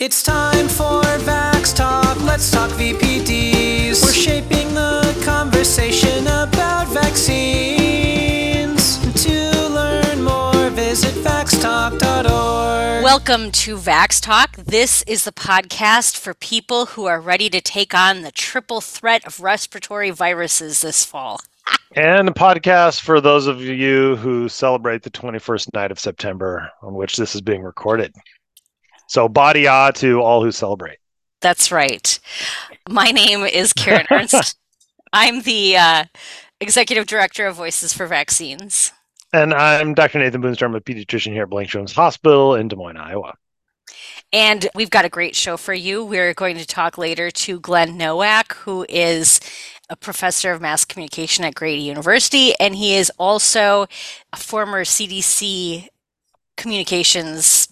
It's time for Vax Talk. Let's talk VPDs. We're shaping the conversation about vaccines. To learn more, visit vaxtalk.org. Welcome to Vax Talk. This is the podcast for people who are ready to take on the triple threat of respiratory viruses this fall. And a podcast for those of you who celebrate the 21st night of September, on which this is being recorded. So badiya to all who celebrate. That's right. My name is Karen Ernst. I'm the Executive Director of Voices for Vaccines. And I'm Dr. Nathan Boonstra. I'm a pediatrician here at Blank Children's Hospital in Des Moines, Iowa. And we've got a great show for you. We're going to talk later to Glenn Nowak, who is a professor of mass communication at Grady University, and he is also a former CDC communications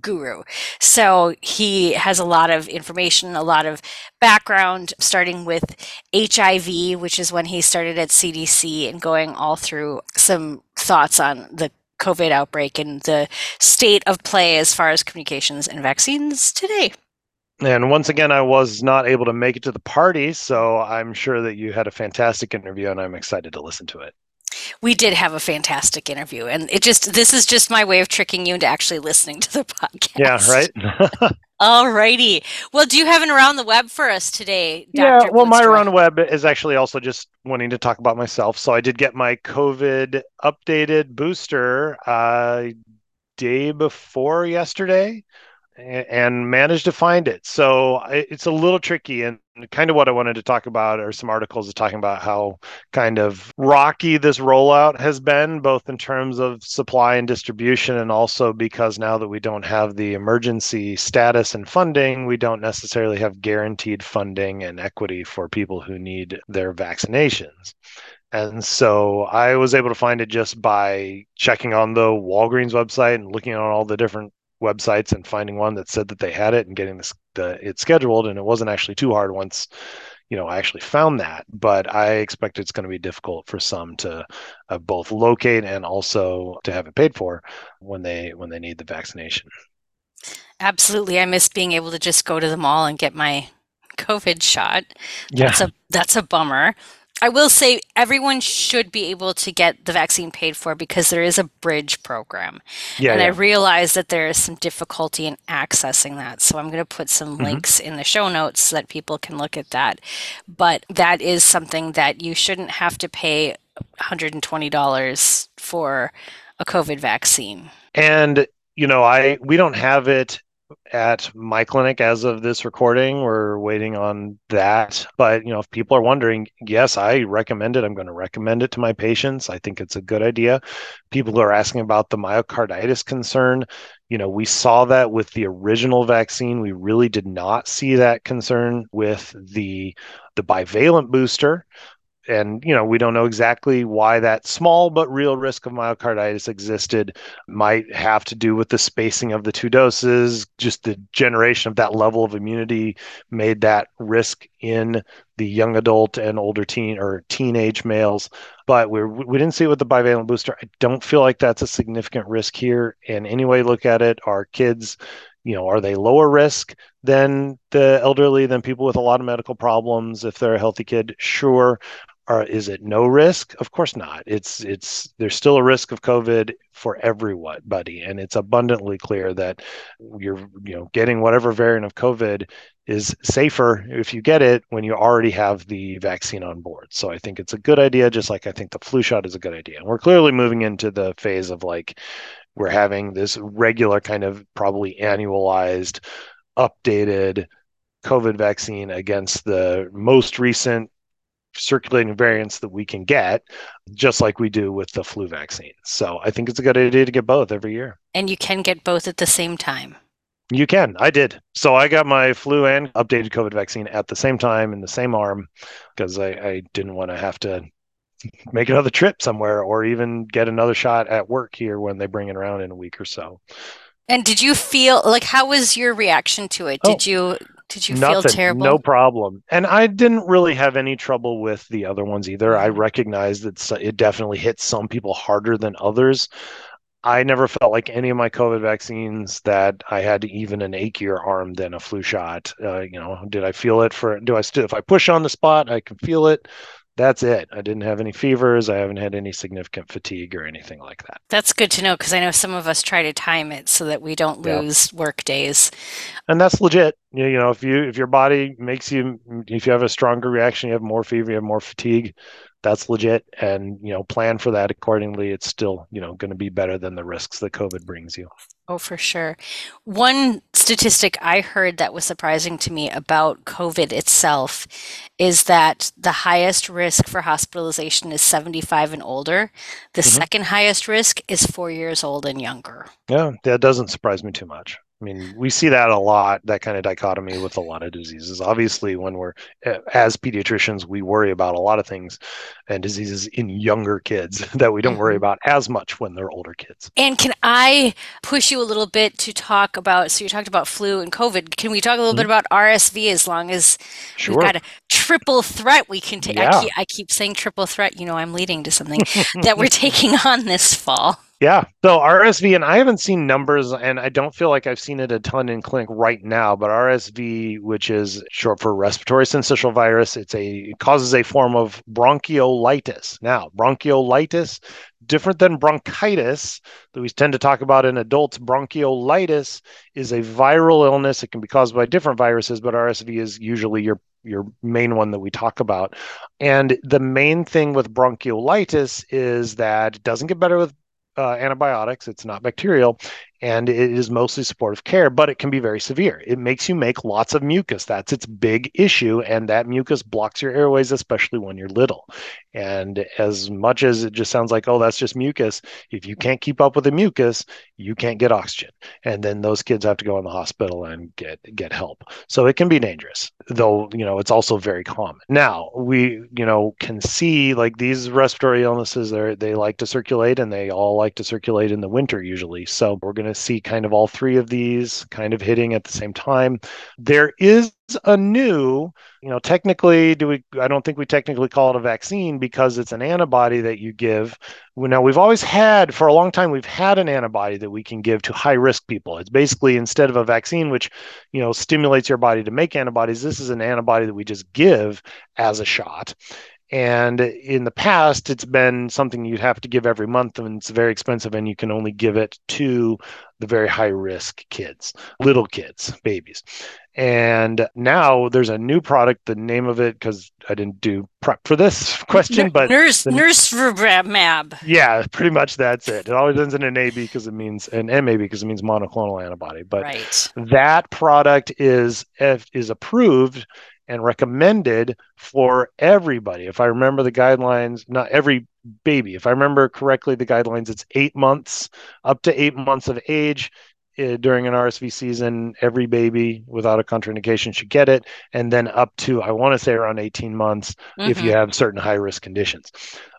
guru. So he has a lot of information, a lot of background, starting with HIV, which is when he started at CDC, and going all through some thoughts on the COVID outbreak and the state of play as far as communications and vaccines today. And once again, I was not able to make it to the party, so I'm sure that you had a fantastic interview, and I'm excited to listen to it. We did have a fantastic interview, and this is just my way of tricking you into actually listening to the podcast. Yeah, right. All righty. Well, do you have an around the web for us today, Dr. Yeah, well, Boonstra? My around the web is actually also just wanting to talk about myself. So I did get my COVID updated booster day before yesterday, and managed to find it. So it's a little tricky, and kind of what I wanted to talk about are some articles talking about how kind of rocky this rollout has been, both in terms of supply and distribution, and also because now that we don't have the emergency status and funding, we don't necessarily have guaranteed funding and equity for people who need their vaccinations. And so I was able to find it just by checking on the Walgreens website and looking on all the different websites and finding one that said that they had it and getting it scheduled. And it wasn't actually too hard once, I actually found that, but I expect it's going to be difficult for some to both locate and also to have it paid for when they need the vaccination. Absolutely. I miss being able to just go to the mall and get my COVID shot. Yeah. That's a bummer. I will say everyone should be able to get the vaccine paid for because there is a bridge program. I realize that there is some difficulty in accessing that. So I'm going to put some links in the show notes so that people can look at that. But that is something that you shouldn't have to pay $120 for a COVID vaccine. And, we don't have it at my clinic as of this recording. We're waiting on that. But, if people are wondering, yes, I recommend it. I'm going to recommend it to my patients. I think it's a good idea. People who are asking about the myocarditis concern, we saw that with the original vaccine. We really did not see that concern with the bivalent booster. And, we don't know exactly why that small but real risk of myocarditis existed. Might have to do with the spacing of the two doses. Just the generation of that level of immunity made that risk in the young adult and older teen or teenage males. But we didn't see it with the bivalent booster. I don't feel like that's a significant risk here. And any way you look at it, our kids, are they lower risk than the elderly, than people with a lot of medical problems? If they're a healthy kid, sure. Or is it no risk? Of course not. There's still a risk of COVID for everybody, and it's abundantly clear that you're getting whatever variant of COVID is safer if you get it when you already have the vaccine on board. So I think it's a good idea, just like I think the flu shot is a good idea. And we're clearly moving into the phase of we're having this regular kind of probably annualized, updated COVID vaccine against the most recent circulating variants that we can get, just like we do with the flu vaccine. So I think it's a good idea to get both every year. And you can get both at the same time. You can. I did. So I got my flu and updated COVID vaccine at the same time in the same arm because I didn't want to have to make another trip somewhere or even get another shot at work here when they bring it around in a week or so. And did you feel how was your reaction to it? Did you feel terrible? No problem. And I didn't really have any trouble with the other ones either. I recognize that it definitely hits some people harder than others. I never felt like any of my COVID vaccines that I had even an achier arm than a flu shot. Did I feel it if I push on the spot, I can feel it. That's it. I didn't have any fevers. I haven't had any significant fatigue or anything like that. That's good to know, because I know some of us try to time it so that we don't lose work days. And that's legit. You know, if your body if you have a stronger reaction, you have more fever, you have more fatigue, that's legit. And, plan for that accordingly. It's still, going to be better than the risks that COVID brings you. Oh, for sure. One statistic I heard that was surprising to me about COVID itself is that the highest risk for hospitalization is 75 and older. The second highest risk is 4 years old and younger. Yeah, that doesn't surprise me too much. I mean, we see that a lot, that kind of dichotomy with a lot of diseases. Obviously, when we're, as pediatricians, we worry about a lot of things and diseases in younger kids that we don't worry about as much when they're older kids. And can I push you a little bit to talk about, so you talked about flu and COVID. Can we talk a little bit about RSV, as long as we've got a triple threat we can take? Yeah. I keep saying triple threat, I'm leading to something that we're taking on this fall. Yeah. So RSV, and I haven't seen numbers, and I don't feel like I've seen it a ton in clinic right now, but RSV, which is short for respiratory syncytial virus, it causes a form of bronchiolitis. Now, bronchiolitis, different than bronchitis that we tend to talk about in adults. Bronchiolitis is a viral illness. It can be caused by different viruses, but RSV is usually your main one that we talk about. And the main thing with bronchiolitis is that it doesn't get better with antibiotics. It's not bacterial, and it is mostly supportive care, but it can be very severe. It makes you make lots of mucus. That's its big issue, and that mucus blocks your airways, especially when you're little. And as much as it just sounds like, oh, that's just mucus, if you can't keep up with the mucus, you can't get oxygen. And then those kids have to go in the hospital and get help. So it can be dangerous, though, it's also very common. Now, we, can see like these respiratory illnesses, they like to circulate, and they all like to circulate in the winter usually. So we're going to see kind of all three of these kind of hitting at the same time. There is a new, technically, I don't think we technically call it a vaccine, because it's an antibody that you give. Now, for a long time, we've had an antibody that we can give to high-risk people. It's basically, instead of a vaccine, which, stimulates your body to make antibodies, this is an antibody that we just give as a shot. And in the past, it's been something you'd have to give every month, and it's very expensive, and you can only give it to the very high-risk kids, little kids, babies. And now there's a new product, the name of it, because I didn't do prep for this question, but... Nirsevimab. Yeah, pretty much that's it. It always ends in an MAB, because it means monoclonal antibody. But that product is approved and recommended for everybody. If I remember the guidelines, not every baby. If I remember correctly, the guidelines, it's 8 months, up to 8 months of age. During an RSV season, every baby without a contraindication should get it. And then up to, I want to say, around 18 months if you have certain high-risk conditions.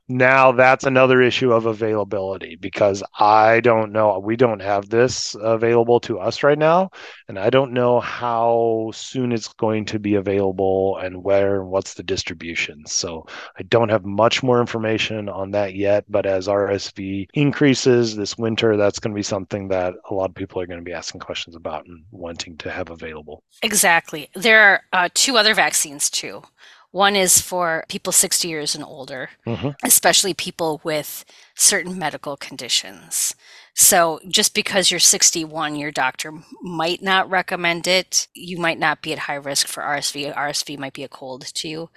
Now that's another issue of availability, because I don't know, we don't have this available to us right now, and I don't know how soon it's going to be available and where and what's the distribution. So I don't have much more information on that yet, but as RSV increases this winter, that's going to be something that a lot of people are going to be asking questions about and wanting to have available. Exactly. There are two other vaccines too. One is for people 60 years and older, especially people with certain medical conditions. So just because you're 61, your doctor might not recommend it. You might not be at high risk for RSV. RSV might be a cold to you,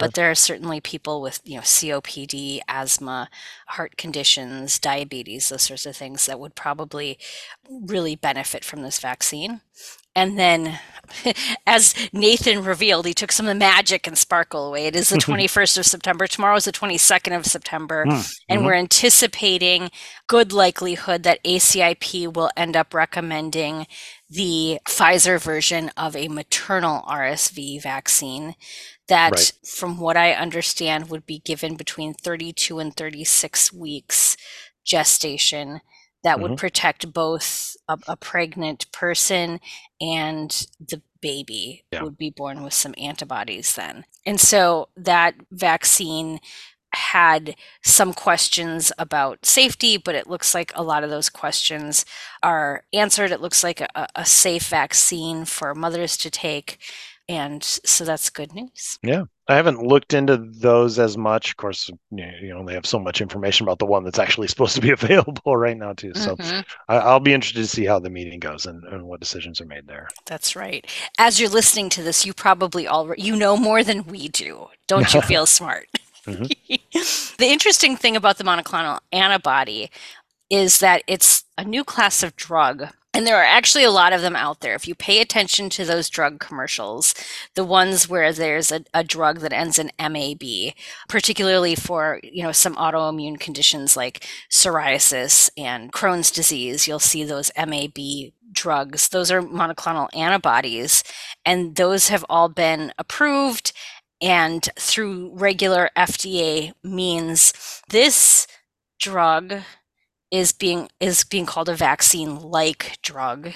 but there are certainly people with, COPD, asthma, heart conditions, diabetes, those sorts of things that would probably really benefit from this vaccine. And then, as Nathan revealed, he took some of the magic and sparkle away. It is the 21st of September. Tomorrow is the 22nd of September. And we're anticipating good likelihood that ACIP will end up recommending the Pfizer version of a maternal RSV vaccine that, from what I understand, would be given between 32 and 36 weeks gestation. That would protect both a pregnant person and the baby would be born with some antibodies then. And so that vaccine had some questions about safety, but it looks like a lot of those questions are answered. It looks like a safe vaccine for mothers to take. And so that's good news. Yeah. I haven't looked into those as much. Of course, you only have so much information about the one that's actually supposed to be available right now, too. Mm-hmm. So I'll be interested to see how the meeting goes and what decisions are made there. That's right. As you're listening to this, you probably already, you know more than we do. Don't you feel smart? Mm-hmm. The interesting thing about the monoclonal antibody is that it's a new class of drug. And there are actually a lot of them out there. If you pay attention to those drug commercials, the ones where there's a drug that ends in MAB, particularly for, some autoimmune conditions like psoriasis and Crohn's disease, you'll see those MAB drugs. Those are monoclonal antibodies, and those have all been approved and through regular FDA means. This drug is being called a vaccine-like drug.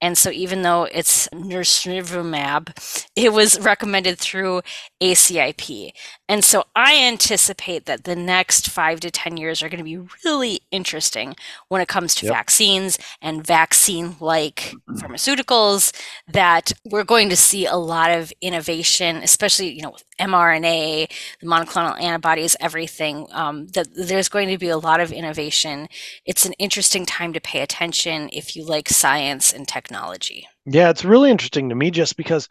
And so even though it's nirsevimab, it was recommended through ACIP. And so I anticipate that the next 5 to 10 years are going to be really interesting when it comes to vaccines and vaccine-like pharmaceuticals, that we're going to see a lot of innovation, especially, with mRNA, the monoclonal antibodies, everything, that there's going to be a lot of innovation. It's an interesting time to pay attention if you like science and technology. Yeah, it's really interesting to me just because,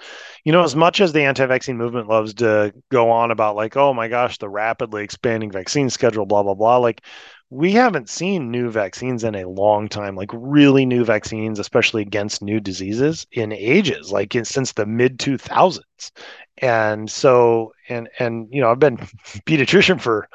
as much as the anti-vaccine movement loves to go on about like, oh my gosh, the rapidly expanding vaccine schedule, blah, blah, blah, like we haven't seen new vaccines in a long time, like really new vaccines, especially against new diseases in ages, like since the mid 2000s. And so, and I've been a pediatrician for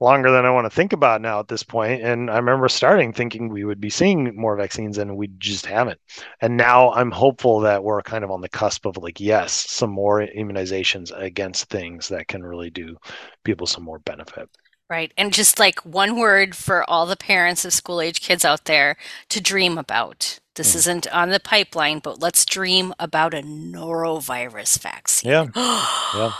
longer than I want to think about now at this point. And I remember starting thinking we would be seeing more vaccines and we just haven't. And now I'm hopeful that we're kind of on the cusp of like, yes, some more immunizations against things that can really do people some more benefit. Right. And just like one word for all the parents of school age kids out there to dream about. This isn't on the pipeline, but let's dream about a norovirus vaccine. Yeah. Yeah.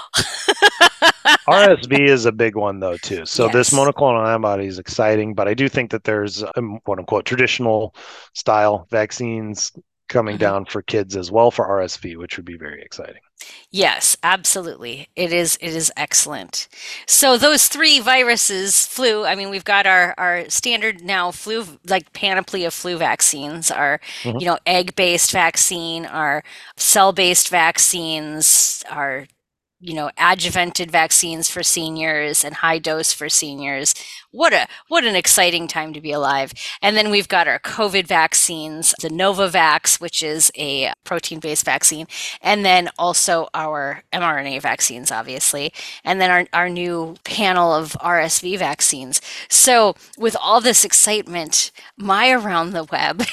RSV is a big one, though, too. So yes. This monoclonal antibody is exciting, but I do think that there's quote unquote traditional style vaccines coming down for kids as well for RSV, which would be very exciting. Yes, absolutely. It is excellent. So those three viruses, flu, we've got our standard now flu, like panoply of flu vaccines, our, egg-based vaccine, our cell-based vaccines, our, adjuvanted vaccines for seniors and high dose for seniors. What an exciting time to be alive. And then we've got our COVID vaccines, the Novavax, which is a protein-based vaccine, and then also our mRNA vaccines, obviously, and then our new panel of RSV vaccines. So with all this excitement, my around the web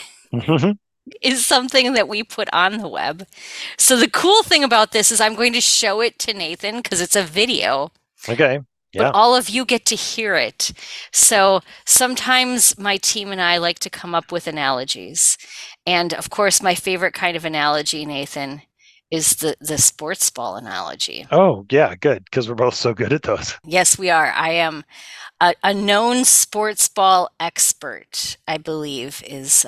is something that we put on the web. So the cool thing about this is I'm going to show it to Nathan because it's a video. Okay. Yeah. But all of you get to hear it. So sometimes my team and I like to come up with analogies. And of course, my favorite kind of analogy, Nathan, is the sports ball analogy. Oh, yeah, good, because we're both so good at those. Yes, we are. I am a known sports ball expert, I believe, is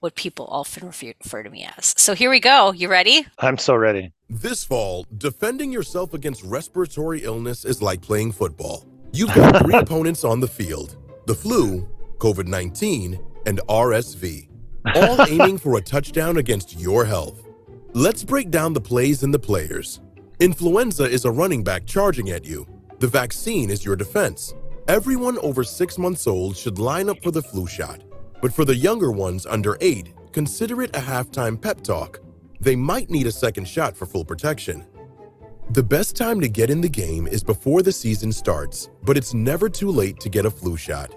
what people often refer to me as. So here we go. You ready? I'm so ready. This fall, defending yourself against respiratory illness is like playing football. You've got three opponents on the field: the flu, COVID-19, and RSV, all aiming for a touchdown against your health. Let's break down the plays and the players. Influenza is a running back charging at you. The vaccine is your defense. Everyone over 6 months old should line up for the flu shot. But for the younger ones under 8, consider it a halftime pep talk. They might need a second shot for full protection. The best time to get in the game is before the season starts, but it's never too late to get a flu shot.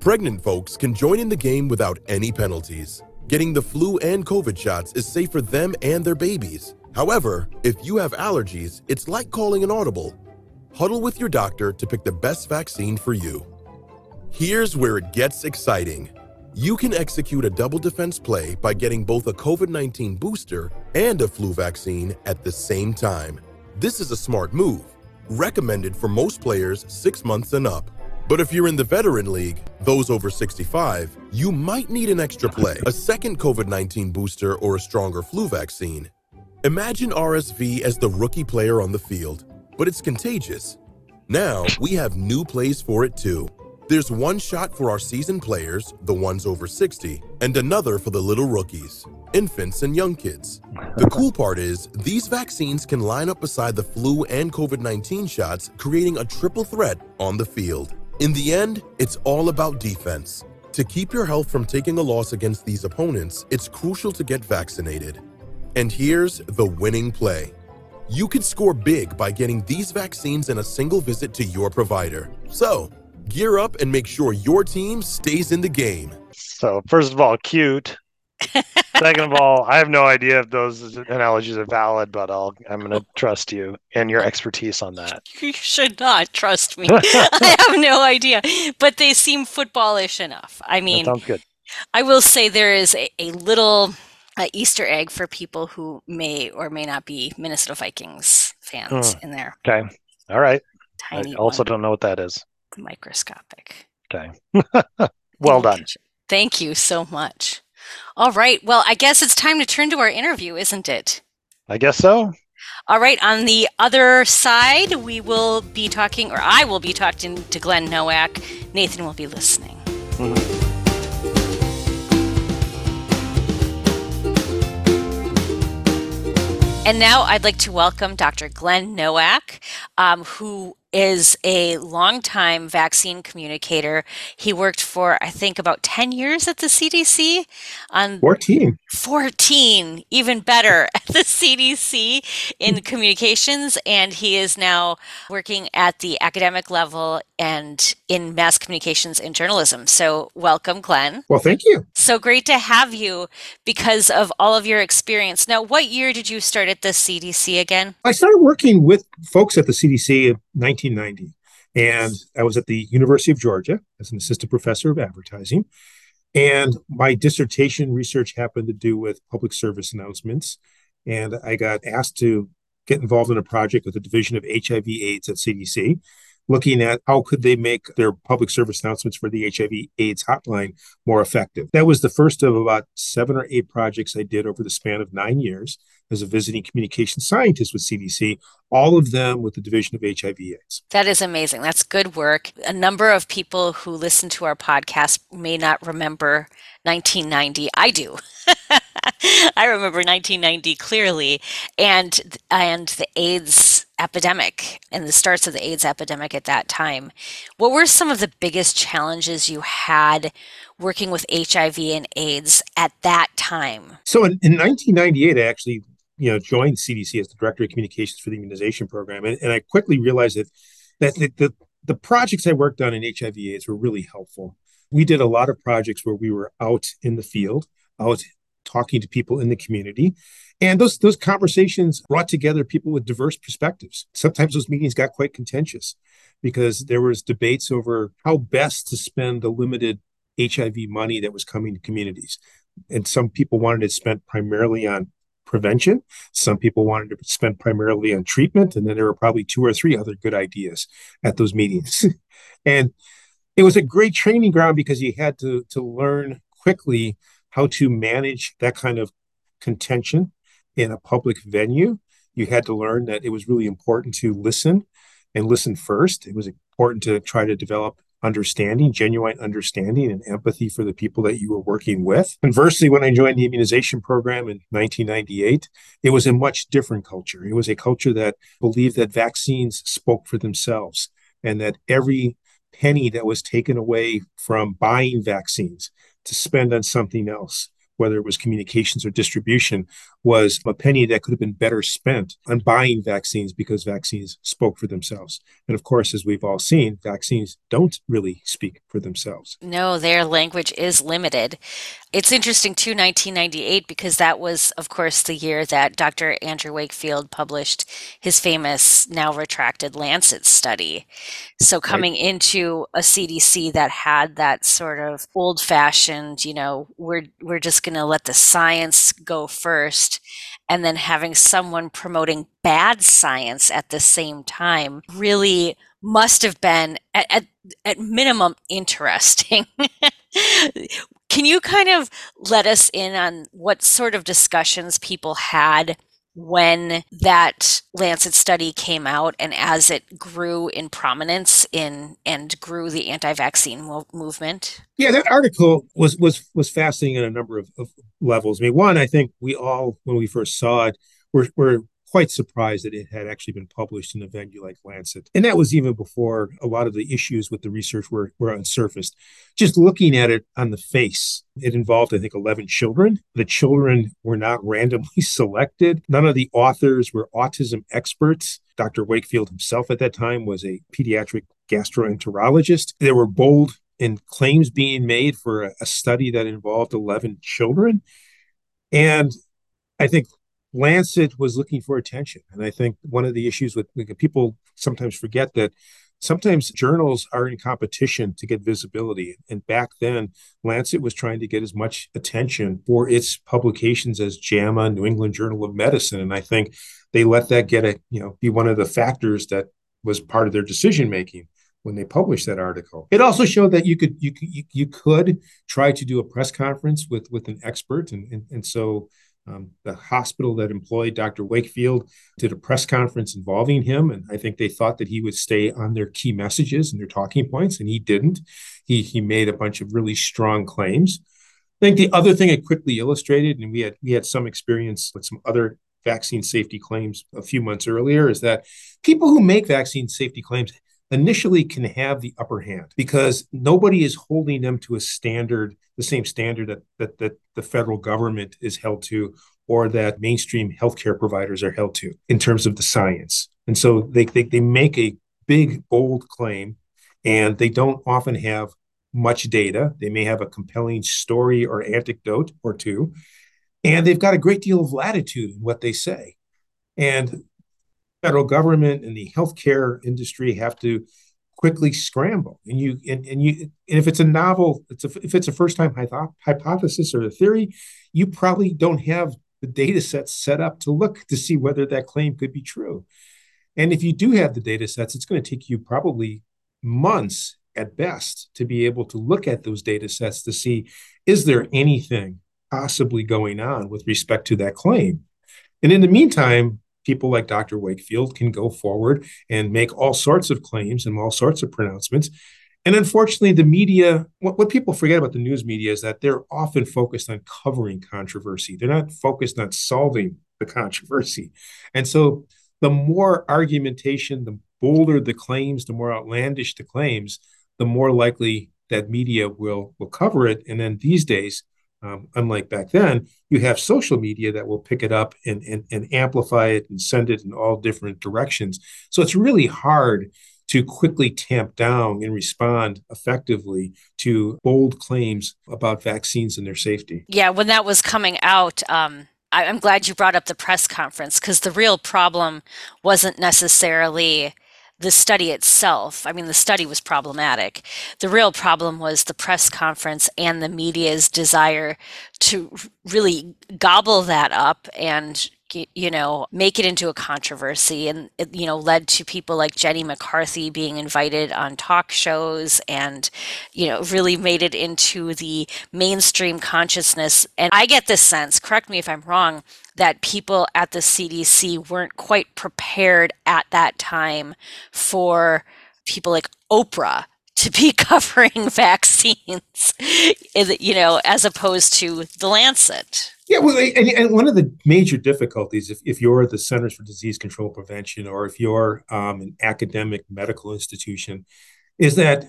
Pregnant folks can join in the game without any penalties. Getting the flu and COVID shots is safe for them and their babies. However, if you have allergies, it's like calling an audible. Huddle with your doctor to pick the best vaccine for you. Here's where it gets exciting. You can execute a double defense play by getting both a COVID-19 booster and a flu vaccine at the same time. This is a smart move. recommended for most players 6 months and up. But if you're in the Veteran League, those over 65, you might need an extra play, a second COVID-19 booster, or a stronger flu vaccine. Imagine RSV as the rookie player on the field, but it's contagious. Now, we have new plays for it too. There's one shot for our seasoned players, the ones over 60, and another for the little rookies, infants and young kids. The cool part is, these vaccines can line up beside the flu and COVID-19 shots, creating a triple threat on the field. In the end, it's all about defense. To keep your health from taking a loss against these opponents, it's crucial to get vaccinated. And here's the winning play. You could score big by getting these vaccines in a single visit to your provider. So, gear up and make sure your team stays in the game. So, first of all, cute. Second of all, I have no idea if those analogies are valid, but I'm going to trust you and your expertise on that. You should not trust me. I have no idea, but they seem footballish enough. I mean, that sounds good. I will say there is a little Easter egg for people who may or may not be Minnesota Vikings fans in there. Okay. All right. Tiny I also one. Don't know what that is. Microscopic. Okay. Well done. Thank you so much. All right. Well, I guess it's time to turn to our interview, isn't it? I guess so. All right. On the other side, we will be talking, or I will be talking to Glenn Nowak. Nathan will be listening. Mm-hmm. And now I'd like to welcome Dr. Glenn Nowak, who is a longtime vaccine communicator. He worked for, I think, about 10 years at the CDC. 14, even better, at the CDC in communications. And he is now working at the academic level and in mass communications and journalism. So welcome, Glenn. Well, thank you. So great to have you because of all of your experience. Now, what year did you start at the CDC again? I started working with folks at the CDC in 1990. And I was at the University of Georgia as an assistant professor of advertising. And my dissertation research happened to do with public service announcements. And I got asked to get involved in a project with the Division of HIV/AIDS at CDC, looking at how could they make their public service announcements for the HIV/AIDS hotline more effective. That was the first of about 7 or 8 projects I did over the span of 9 years as a visiting communications scientist with CDC, all of them with the Division of HIV/AIDS. That is amazing. That's good work. A number of people who listen to our podcast may not remember 1990. I do. I remember 1990 clearly, and the AIDS epidemic and the starts of the AIDS epidemic at that time. What were some of the biggest challenges you had working with HIV and AIDS at that time? So in 1998, I actually joined CDC as the Director of Communications for the Immunization Program, and I quickly realized that the projects I worked on in HIV/AIDS were really helpful. We did a lot of projects where we were out in the field, out talking to people in the community. And those conversations brought together people with diverse perspectives. Sometimes those meetings got quite contentious because there was debates over how best to spend the limited HIV money that was coming to communities. And some people wanted it spent primarily on prevention. Some people wanted to spend primarily on treatment. And then there were probably 2 or 3 other good ideas at those meetings. And it was a great training ground because you had to learn quickly how to manage that kind of contention in a public venue. You had to learn that it was really important to listen and listen first. It was important to try to develop understanding, genuine understanding and empathy for the people that you were working with. Conversely, when I joined the immunization program in 1998, it was a much different culture. It was a culture that believed that vaccines spoke for themselves and that every penny that was taken away from buying vaccines to spend on something else, whether it was communications or distribution, was a penny that could have been better spent on buying vaccines because vaccines spoke for themselves. And of course, as we've all seen, vaccines don't really speak for themselves. No, their language is limited. It's interesting too, 1998, because that was, of course, the year that Dr. Andrew Wakefield published his famous, now retracted Lancet study. So coming into a CDC that had that sort of old fashioned, we're just going going to let the science go first, and then having someone promoting bad science at the same time really must have been, at minimum, interesting. Can you kind of let us in on what sort of discussions people had when that Lancet study came out and as it grew in prominence in and grew the anti-vaccine movement? Yeah, that article was fascinating on a number of levels. I mean, one, I think we all, when we first saw it, were quite surprised that it had actually been published in a venue like Lancet. And that was even before a lot of the issues with the research were unsurfaced. Just looking at it on the face, it involved, I think, 11 children. The children were not randomly selected. None of the authors were autism experts. Dr. Wakefield himself at that time was a pediatric gastroenterologist. There were bold claims being made for a study that involved 11 children. And I think Lancet was looking for attention. And I think one of the issues with people sometimes forget that sometimes journals are in competition to get visibility. And back then, Lancet was trying to get as much attention for its publications as JAMA, New England Journal of Medicine. And I think they let that get a, be one of the factors that was part of their decision-making when they published that article. It also showed that you could try to do a press conference with an expert. And so the hospital that employed Dr. Wakefield did a press conference involving him, and I think they thought that he would stay on their key messages and their talking points, and he didn't. He made a bunch of really strong claims. I think the other thing it quickly illustrated, and we had some experience with some other vaccine safety claims a few months earlier, is that people who make vaccine safety claims initially can have the upper hand because nobody is holding them to a standard, the same standard that the federal government is held to or that mainstream healthcare providers are held to in terms of the science. And so they make a big, bold claim, and they don't often have much data. They may have a compelling story or anecdote or two, and they've got a great deal of latitude in what they say. And federal government and the healthcare industry have to quickly scramble. And if it's a novel, if it's a first-time hypothesis or a theory, you probably don't have the data sets set up to look to see whether that claim could be true. And if you do have the data sets, it's going to take you probably months at best to be able to look at those data sets to see, is there anything possibly going on with respect to that claim? And in the meantime, people like Dr. Wakefield can go forward and make all sorts of claims and all sorts of pronouncements. And unfortunately, the media, what people forget about the news media is that they're often focused on covering controversy. They're not focused on solving the controversy. And so the more argumentation, the bolder the claims, the more outlandish the claims, the more likely that media will cover it. And then these days, unlike back then, you have social media that will pick it up and amplify it and send it in all different directions. So it's really hard to quickly tamp down and respond effectively to bold claims about vaccines and their safety. Yeah, when that was coming out, I'm glad you brought up the press conference, because the real problem wasn't necessarily the study itself. I mean, the study was problematic. The real problem was the press conference and the media's desire to really gobble that up and, make it into a controversy. And it, led to people like Jenny McCarthy being invited on talk shows and, really made it into the mainstream consciousness. And I get this sense, correct me if I'm wrong, that people at the CDC weren't quite prepared at that time for people like Oprah to be covering vaccines, as opposed to the Lancet. Yeah, well, and one of the major difficulties, if you're the Centers for Disease Control and Prevention, or if you're an academic medical institution, is that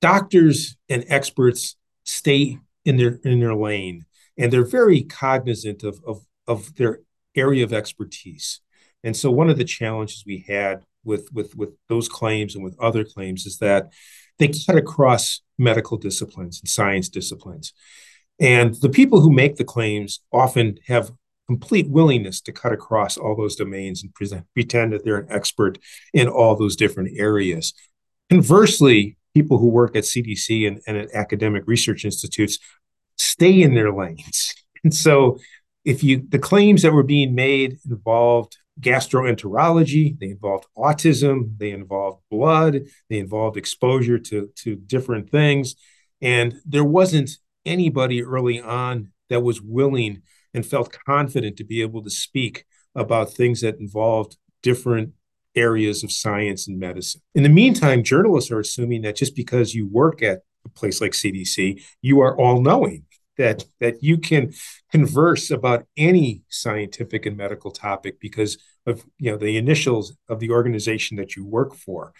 doctors and experts stay in their lane, and they're very cognizant of their area of expertise. And so one of the challenges we had with those claims and with other claims is that they cut across medical disciplines and science disciplines. And the people who make the claims often have complete willingness to cut across all those domains and pretend that they're an expert in all those different areas. Conversely, people who work at CDC and at academic research institutes stay in their lanes. And so the claims that were being made involved gastroenterology, they involved autism, they involved blood, they involved exposure to different things. And there wasn't anybody early on that was willing and felt confident to be able to speak about things that involved different areas of science and medicine. In the meantime, journalists are assuming that just because you work at a place like CDC, you are all-knowing, that you can converse about any scientific and medical topic because of the initials of the organization that you work for.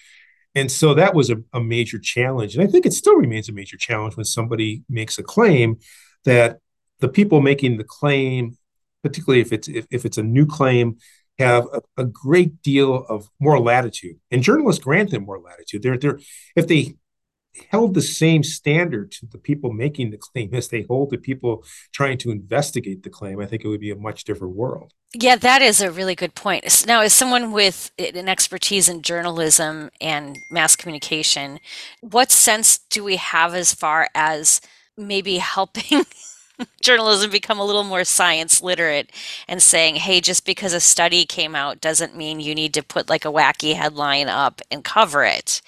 And so that was a major challenge. And I think it still remains a major challenge when somebody makes a claim that the people making the claim, particularly if it's a new claim, have a great deal of more latitude. And journalists grant them more latitude. If they held the same standard to the people making the claim as they hold to people trying to investigate the claim, I think it would be a much different world. Yeah, that is a really good point. Now, as someone with an expertise in journalism and mass communication, what sense do we have as far as maybe helping journalism become a little more science literate and saying, hey, just because a study came out doesn't mean you need to put like a wacky headline up and cover it,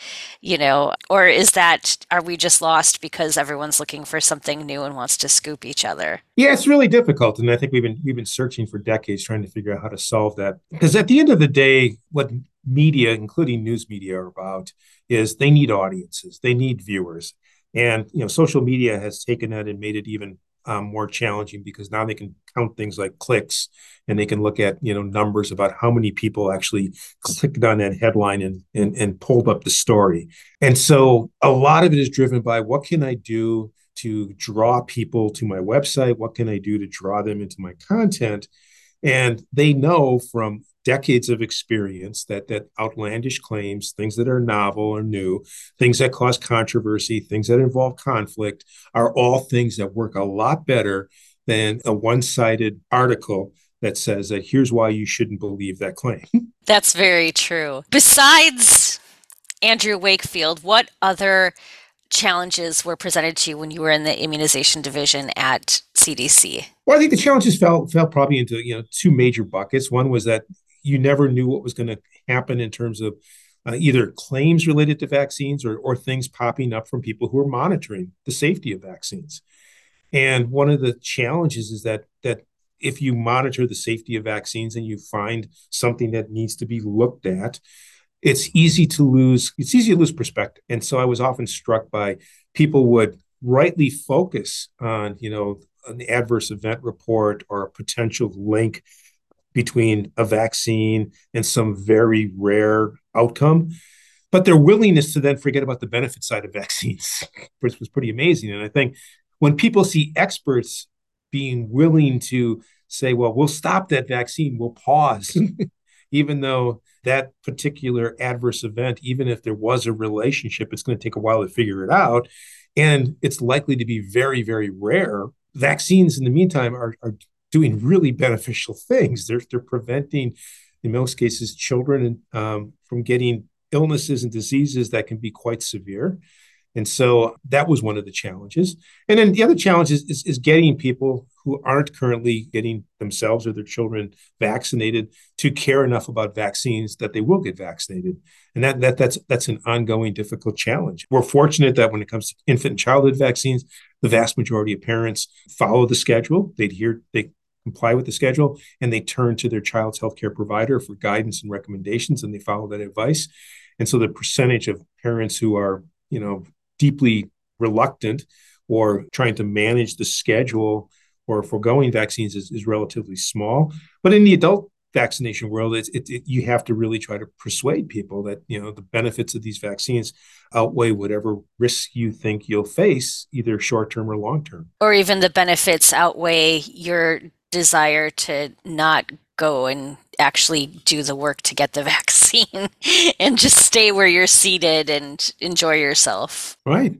or are we just lost because everyone's looking for something new and wants to scoop each other? Yeah, it's really difficult. And I think we've been searching for decades trying to figure out how to solve that. Because at the end of the day, what media, including news media, are about is they need audiences, they need viewers. And, social media has taken that and made it even more challenging because now they can count things like clicks and they can look at, numbers about how many people actually clicked on that headline and pulled up the story. And so a lot of it is driven by what can I do to draw people to my website? What can I do to draw them into my content? And they know from decades of experience that outlandish claims, things that are novel or new, things that cause controversy, things that involve conflict are all things that work a lot better than a one-sided article that says that here's why you shouldn't believe that claim. That's very true. Besides Andrew Wakefield, what other challenges were presented to you when you were in the immunization division at CDC? Well, I think the challenges fell probably into two major buckets. One was that you never knew what was going to happen in terms of either claims related to vaccines or things popping up from people who are monitoring the safety of vaccines. And one of the challenges is that if you monitor the safety of vaccines and you find something that needs to be looked at, it's easy to lose perspective. And so I was often struck by people would rightly focus on, an adverse event report or a potential link between a vaccine and some very rare outcome, but their willingness to then forget about the benefit side of vaccines, which was pretty amazing. And I think when people see experts being willing to say, well, we'll stop that vaccine, we'll pause, even though that particular adverse event, even if there was a relationship, it's going to take a while to figure it out. And it's likely to be very, very rare. Vaccines, in the meantime, are doing really beneficial things. They're preventing, in most cases, children from getting illnesses and diseases that can be quite severe. And so that was one of the challenges. And then the other challenge is getting people who aren't currently getting themselves or their children vaccinated to care enough about vaccines that they will get vaccinated. And that's an ongoing difficult challenge. We're fortunate that when it comes to infant and childhood vaccines, the vast majority of parents follow the schedule. They comply with the schedule, and they turn to their child's healthcare provider for guidance and recommendations, and they follow that advice. And so the percentage of parents who are, deeply reluctant or trying to manage the schedule or foregoing vaccines is relatively small. But in the adult vaccination world, you have to really try to persuade people that, the benefits of these vaccines outweigh whatever risks you think you'll face, either short-term or long-term. Or even the benefits outweigh your desire to not go and actually do the work to get the vaccine and just stay where you're seated and enjoy yourself. Right.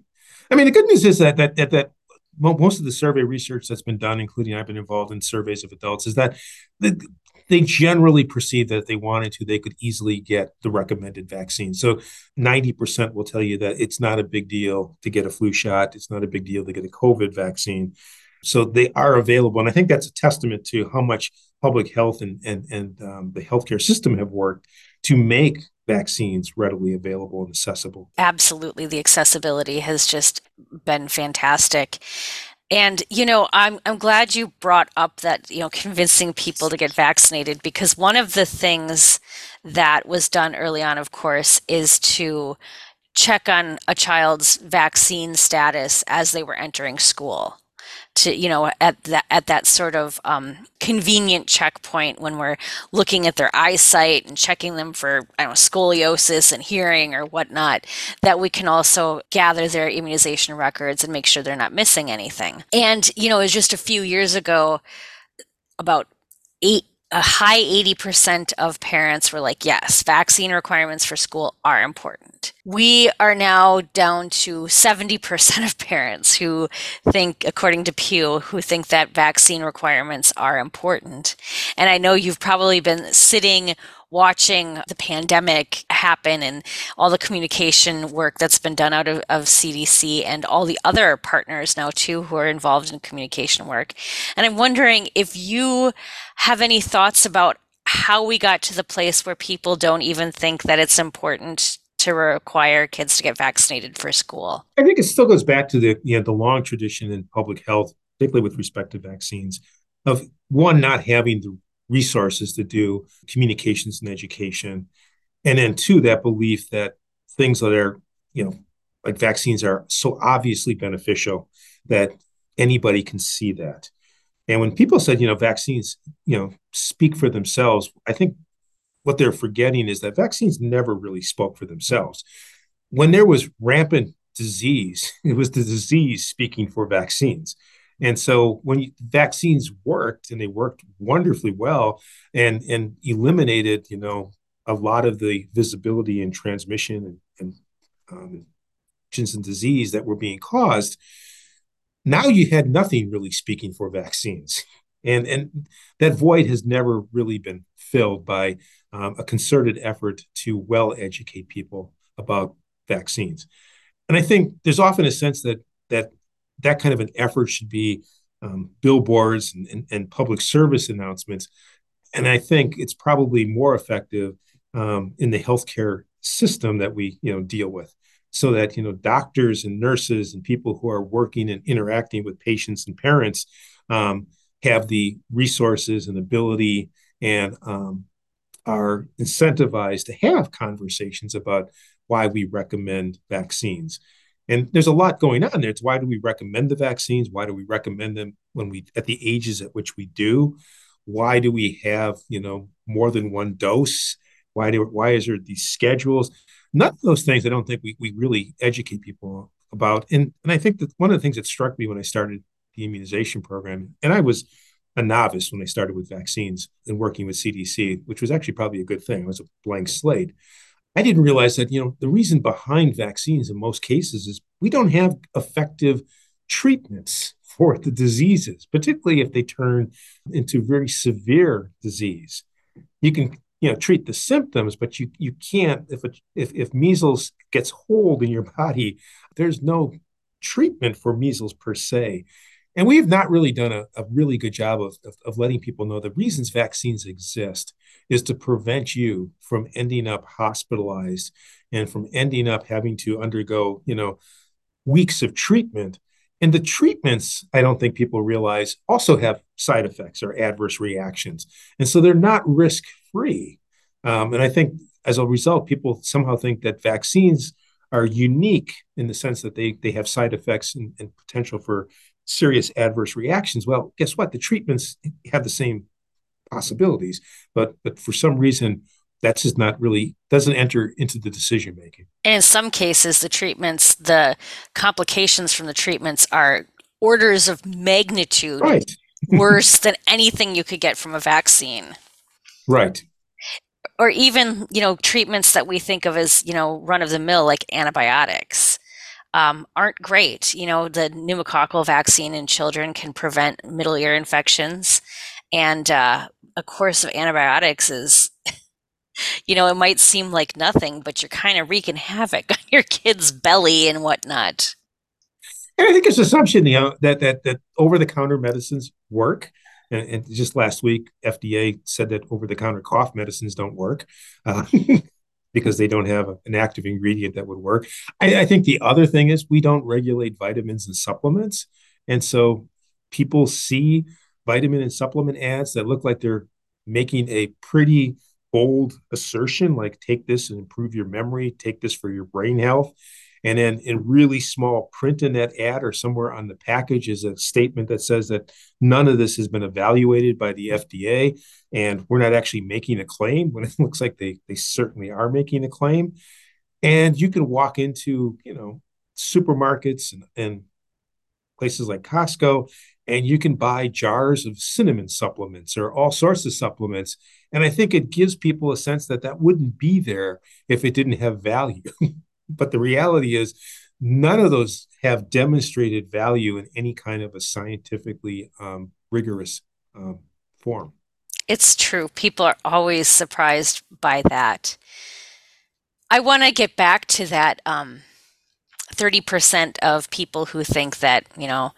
I mean, the good news is that most of the survey research that's been done, including I've been involved in surveys of adults, is that they generally perceive that if they wanted to, they could easily get the recommended vaccine. So 90% will tell you that it's not a big deal to get a flu shot. It's not a big deal to get a COVID vaccine. So they are available. And I think that's a testament to how much public health and the healthcare system have worked to make vaccines readily available and accessible. Absolutely. The accessibility has just been fantastic. And, I'm glad you brought up that, convincing people to get vaccinated, because one of the things that was done early on, of course, is to check on a child's vaccine status as they were entering school. To at that sort of convenient checkpoint when we're looking at their eyesight and checking them for scoliosis and hearing or whatnot, that we can also gather their immunization records and make sure they're not missing anything. And it was just a few years ago, about a high 80% of parents were like, yes, vaccine requirements for school are important. We are now down to 70% of parents who think, according to Pew, who think that vaccine requirements are important. And I know you've probably been sitting watching the pandemic happen and all the communication work that's been done out of CDC and all the other partners now too who are involved in communication work. And I'm wondering if you have any thoughts about how we got to the place where people don't even think that it's important to require kids to get vaccinated for school. I think it still goes back to the long tradition in public health, particularly with respect to vaccines, of one, not having the resources to do communications and education. And then two, that belief that things that are, like vaccines are so obviously beneficial that anybody can see that. And when people said, vaccines, speak for themselves, I think what they're forgetting is that vaccines never really spoke for themselves. When there was rampant disease, it was the disease speaking for vaccines. And so when vaccines worked, and they worked wonderfully well and eliminated, a lot of the visibility and transmission and disease that were being caused, now you had nothing really speaking for vaccines. And that void has never really been filled by a concerted effort to well-educate people about vaccines. And I think there's often a sense that kind of an effort should be billboards and public service announcements. And I think it's probably more effective in the healthcare system that we, deal with, so that, doctors and nurses and people who are working and interacting with patients and parents have the resources and ability and are incentivized to have conversations about why we recommend vaccines. And there's a lot going on there. It's why do we recommend the vaccines? Why do we recommend them at the ages at which we do? Why do we have, more than one dose? Why is there these schedules? None of those things I don't think we really educate people about. And I think that one of the things that struck me when I started the immunization program, and I was a novice when I started with vaccines and working with CDC, which was actually probably a good thing. It was a blank slate. I didn't realize that, the reason behind vaccines in most cases is we don't have effective treatments for the diseases, particularly if they turn into very severe disease. You can, treat the symptoms, but you can't, if measles gets hold in your body, there's no treatment for measles per se. And we have not really done a really good job of letting people know the reasons vaccines exist is to prevent you from ending up hospitalized and from ending up having to undergo, weeks of treatment. And the treatments, I don't think people realize, also have side effects or adverse reactions. And so they're not risk-free. And I think as a result, people somehow think that vaccines are unique in the sense that they have side effects and potential for serious adverse reactions. Well, guess what? The treatments have the same possibilities, but for some reason, that's just not really, doesn't enter into the decision-making. And in some cases, the complications from the treatments are orders of magnitude worse than anything you could get from a vaccine. Right. Or even, treatments that we think of as, run-of-the-mill, like antibiotics. Aren't great. The pneumococcal vaccine in children can prevent middle ear infections. And a course of antibiotics is, it might seem like nothing, but you're kind of wreaking havoc on your kid's belly and whatnot. And I think it's an assumption, you know, that over-the-counter medicines work. And just last week, FDA said that over-the-counter cough medicines don't work because they don't have an active ingredient that would work. I think the other thing is we don't regulate vitamins and supplements. And so people see vitamin and supplement ads that look like they're making a pretty bold assertion, like take this and improve your memory, take this for your brain health. And then in really small print in that ad or somewhere on the package is a statement that says that none of this has been evaluated by the FDA, and we're not actually making a claim, when it looks like they certainly are making a claim. And you can walk into, you know, supermarkets and places like Costco, and you can buy jars of cinnamon supplements or all sorts of supplements. And I think it gives people a sense that that wouldn't be there if it didn't have value. But the reality is none of those have demonstrated value in any kind of a scientifically rigorous form. It's true. People are always surprised by that. I want to get back to that 30% of people who think that, you know,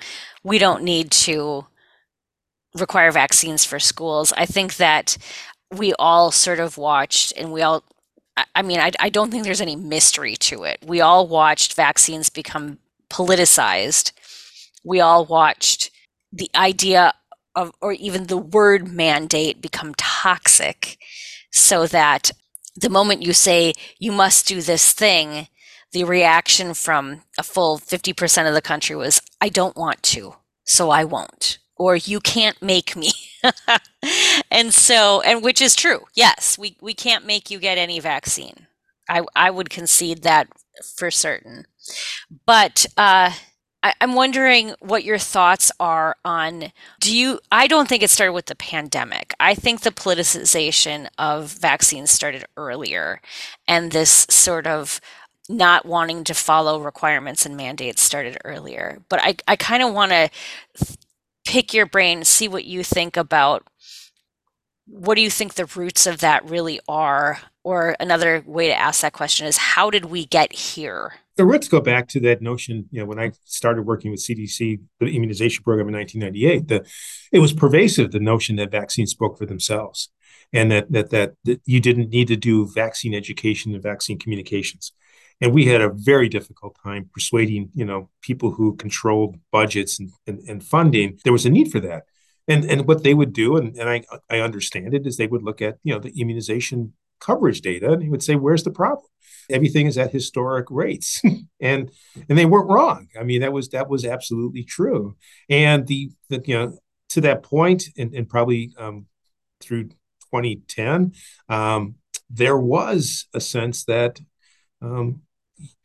we don't need to require vaccines for schools. I think that we all sort of watched, and we all, I mean, I don't think there's any mystery to it. We all watched vaccines become politicized. We all watched the idea of, or even the word mandate, become toxic, so that the moment you say you must do this thing, the reaction from a full 50% of the country was, I don't want to, so I won't, or you can't make me. And so, and which is true. Yes, we can't make you get any vaccine. I would concede that for certain. But I'm wondering what your thoughts are on, I don't think it started with the pandemic. I think the politicization of vaccines started earlier, and this sort of not wanting to follow requirements and mandates started earlier. But I kind of want to pick your brain, see what you think about, what do you think the roots of that really are? Or another way to ask that question is, how did we get here? The roots go back to that notion, you know, when I started working with CDC, the immunization program in 1998, it was pervasive, the notion that vaccines spoke for themselves, and that you didn't need to do vaccine education and vaccine communications. And we had a very difficult time persuading, you know, people who controlled budgets and funding, there was a need for that. And what they would do, and I understand it, is they would look at, you know, the immunization coverage data, and he would say, where's the problem? Everything is at historic rates. And they weren't wrong. I mean, that was absolutely true. And the you know, to that point, and probably through 2010, there was a sense that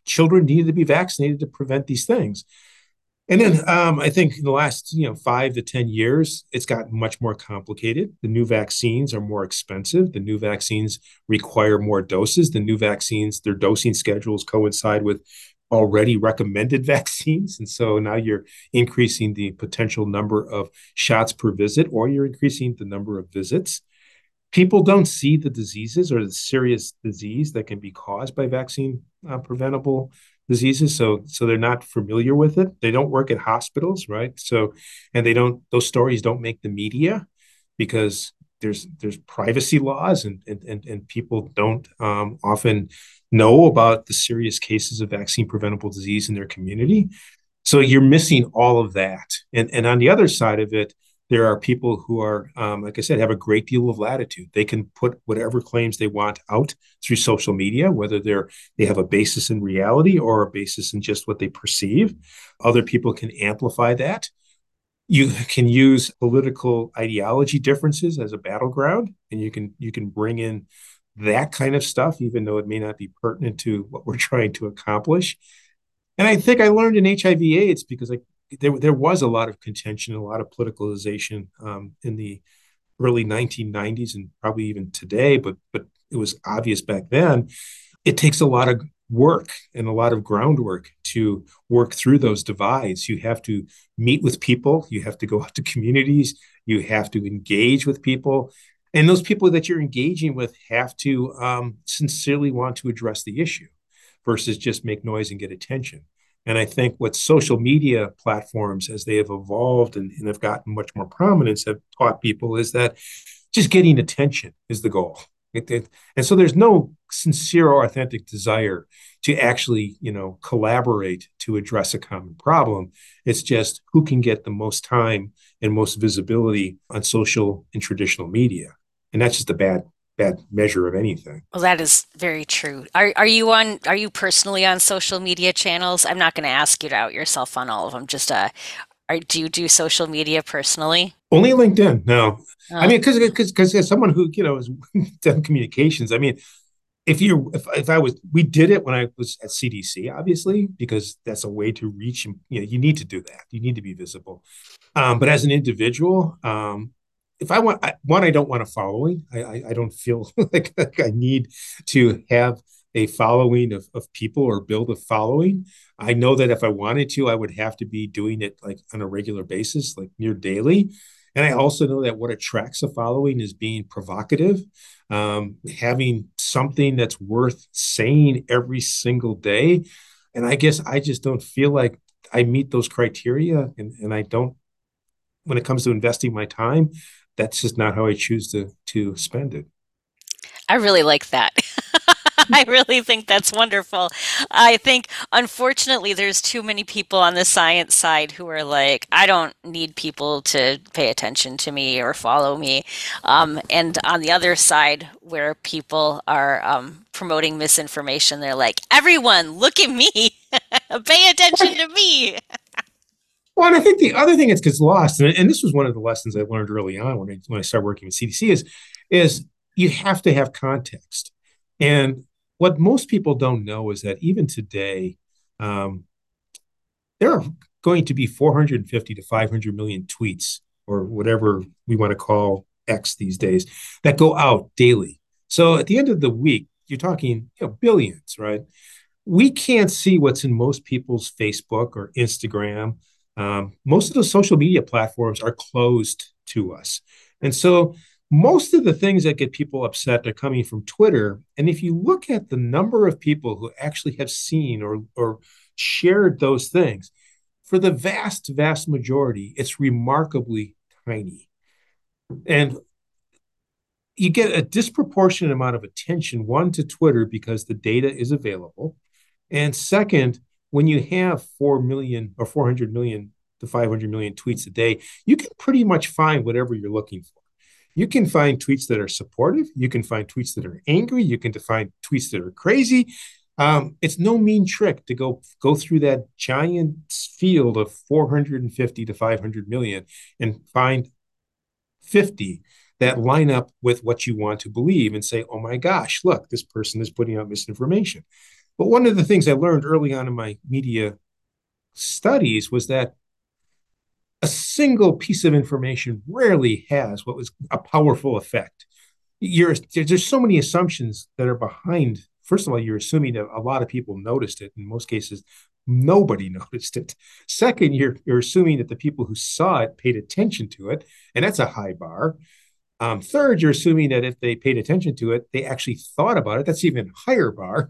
children needed to be vaccinated to prevent these things. And then I think in the last, you know, 5 to 10 years, it's gotten much more complicated. The new vaccines are more expensive. The new vaccines require more doses. The new vaccines, their dosing schedules coincide with already recommended vaccines. And so now you're increasing the potential number of shots per visit, or you're increasing the number of visits. People don't see the diseases or the serious disease that can be caused by vaccine-preventable diseases. So they're not familiar with it. They don't work at hospitals, right? So, and they don't, those stories don't make the media because there's privacy laws and people don't often know about the serious cases of vaccine-preventable disease in their community. So you're missing all of that. And on the other side of it, there are people who are, like I said, have a great deal of latitude. They can put whatever claims they want out through social media, whether they have a basis in reality or a basis in just what they perceive. Other people can amplify that. You can use political ideology differences as a battleground, and you can bring in that kind of stuff, even though it may not be pertinent to what we're trying to accomplish. And I think I learned in HIV/AIDS because there was a lot of contention, a lot of politicalization in the early 1990s and probably even today, but it was obvious back then. It takes a lot of work and a lot of groundwork to work through those divides. You have to meet with people. You have to go out to communities. You have to engage with people. And those people that you're engaging with have to sincerely want to address the issue versus just make noise and get attention. And I think what social media platforms, as they have evolved and have gotten much more prominence, have taught people is that just getting attention is the goal. And so there's no sincere or authentic desire to actually, you know, collaborate to address a common problem. It's just who can get the most time and most visibility on social and traditional media. And that's just a bad measure of anything. Well, that is very true. Are you personally on social media channels? I'm not going to ask you to out yourself on all of them. Just do you do social media personally? Only LinkedIn. No, I mean, because as someone who, you know, has done communications, I mean, we did it when I was at CDC, obviously, because that's a way to reach. You know, you need to do that. You need to be visible. But as an individual, if I want, I don't want a following. I don't feel like I need to have a following of people or build a following. I know that if I wanted to, I would have to be doing it like on a regular basis, like near daily. And I also know that what attracts a following is being provocative, having something that's worth saying every single day. And I guess I just don't feel like I meet those criteria. And I don't, when it comes to investing my time, that's just not how I choose to spend it. I really like that. I really think that's wonderful. I think, unfortunately, there's too many people on the science side who are like, I don't need people to pay attention to me or follow me. And on the other side, where people are promoting misinformation, they're like, everyone, look at me. Pay attention to me. Well, and I think the other thing that gets lost, and this was one of the lessons I learned early on when I started working with CDC, is you have to have context. And what most people don't know is that even today, there are going to be 450 to 500 million tweets, or whatever we want to call X these days, that go out daily. So at the end of the week, you're talking, you know, billions, right? We can't see what's in most people's Facebook or Instagram. Most of those social media platforms are closed to us. And so most of the things that get people upset are coming from Twitter. And if you look at the number of people who actually have seen or shared those things, for the vast, vast majority, it's remarkably tiny. And you get a disproportionate amount of attention, one, to Twitter because the data is available. And second, when you have 4 million or 400 million to 500 million tweets a day, you can pretty much find whatever you're looking for. You can find tweets that are supportive. You can find tweets that are angry. You can find tweets that are crazy. It's no mean trick to go through that giant field of 450 to 500 million and find 50 that line up with what you want to believe and say, oh my gosh, look, this person is putting out misinformation. But one of the things I learned early on in my media studies was that a single piece of information rarely has what was a powerful effect. There's so many assumptions that are behind. First of all, you're assuming that a lot of people noticed it. In most cases, nobody noticed it. Second, you're assuming that the people who saw it paid attention to it, and that's a high bar. Third, you're assuming that if they paid attention to it, they actually thought about it. That's even a higher bar.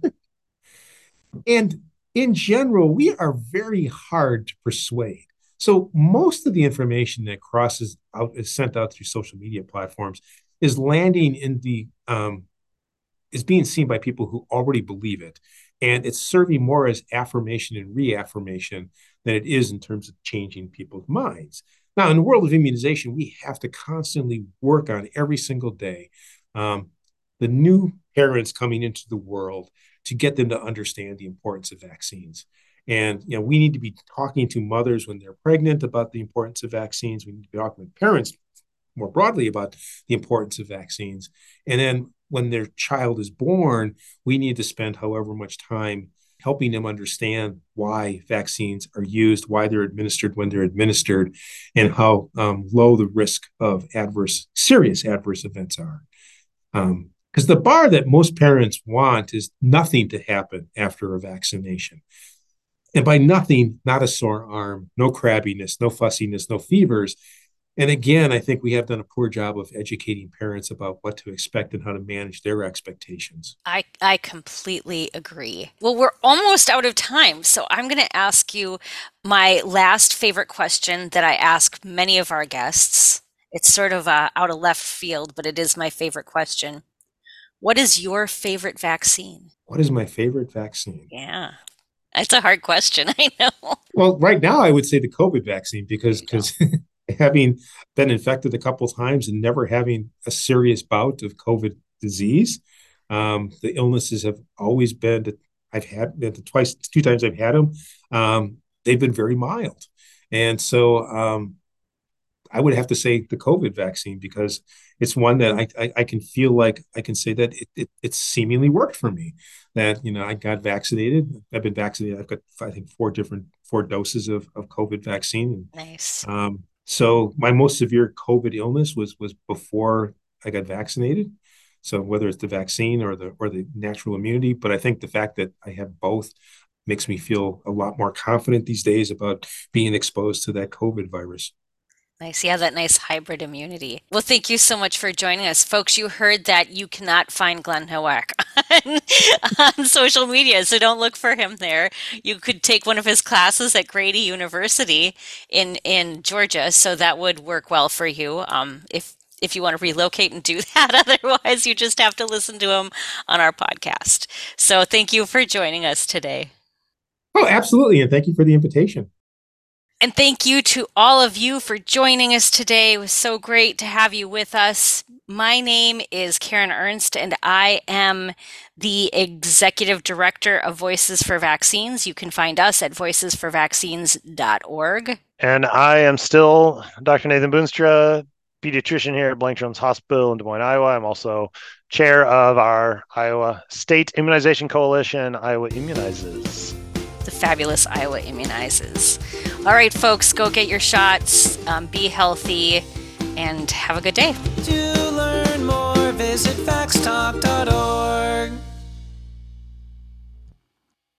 And in general, we are very hard to persuade. So most of the information that is sent out through social media platforms is landing in the, is being seen by people who already believe it. And it's serving more as affirmation and reaffirmation than it is in terms of changing people's minds. Now, in the world of immunization, we have to constantly work on every single day, the new parents coming into the world to get them to understand the importance of vaccines. And, you know, we need to be talking to mothers when they're pregnant about the importance of vaccines. We need to be talking with parents more broadly about the importance of vaccines. And then when their child is born, we need to spend however much time helping them understand why vaccines are used, why they're administered when they're administered, and how low the risk of serious adverse events are. Because the bar that most parents want is nothing to happen after a vaccination. And by nothing, not a sore arm, no crabbiness, no fussiness, no fevers. And again, I think we have done a poor job of educating parents about what to expect and how to manage their expectations. I completely agree. Well, we're almost out of time, so I'm going to ask you my last favorite question that I ask many of our guests. It's sort of out of left field, but it is my favorite question. What is your favorite vaccine? What is my favorite vaccine? Yeah. That's a hard question, I know. Well, right now I would say the COVID vaccine because having been infected a couple of times and never having a serious bout of COVID disease, the illnesses have always been that I've had two times I've had them. They've been very mild. And so I would have to say the COVID vaccine because it's one that I can feel like I can say that it seemingly worked for me. That, you know, I got vaccinated. I've been vaccinated. I've got, I think, four doses of COVID vaccine. Nice. So my most severe COVID illness was before I got vaccinated. So whether it's the vaccine or the natural immunity, but I think the fact that I have both makes me feel a lot more confident these days about being exposed to that COVID virus. Nice. Yeah, that nice hybrid immunity. Well, thank you so much for joining us. Folks, you heard that you cannot find Glenn Nowak on social media, so don't look for him there. You could take one of his classes at Grady University in Georgia, so that would work well for you if you want to relocate and do that. Otherwise, you just have to listen to him on our podcast. So thank you for joining us today. Oh, absolutely. And thank you for the invitation. And thank you to all of you for joining us today. It was so great to have you with us. My name is Karen Ernst, and I am the Executive Director of Voices for Vaccines. You can find us at voicesforvaccines.org. And I am still Dr. Nathan Boonstra, pediatrician here at Blank Children's Hospital in Des Moines, Iowa. I'm also chair of our Iowa State Immunization Coalition, Iowa Immunizes. The fabulous Iowa Immunizes. All right, folks, go get your shots, be healthy, and have a good day. To learn more, visit factstalk.org.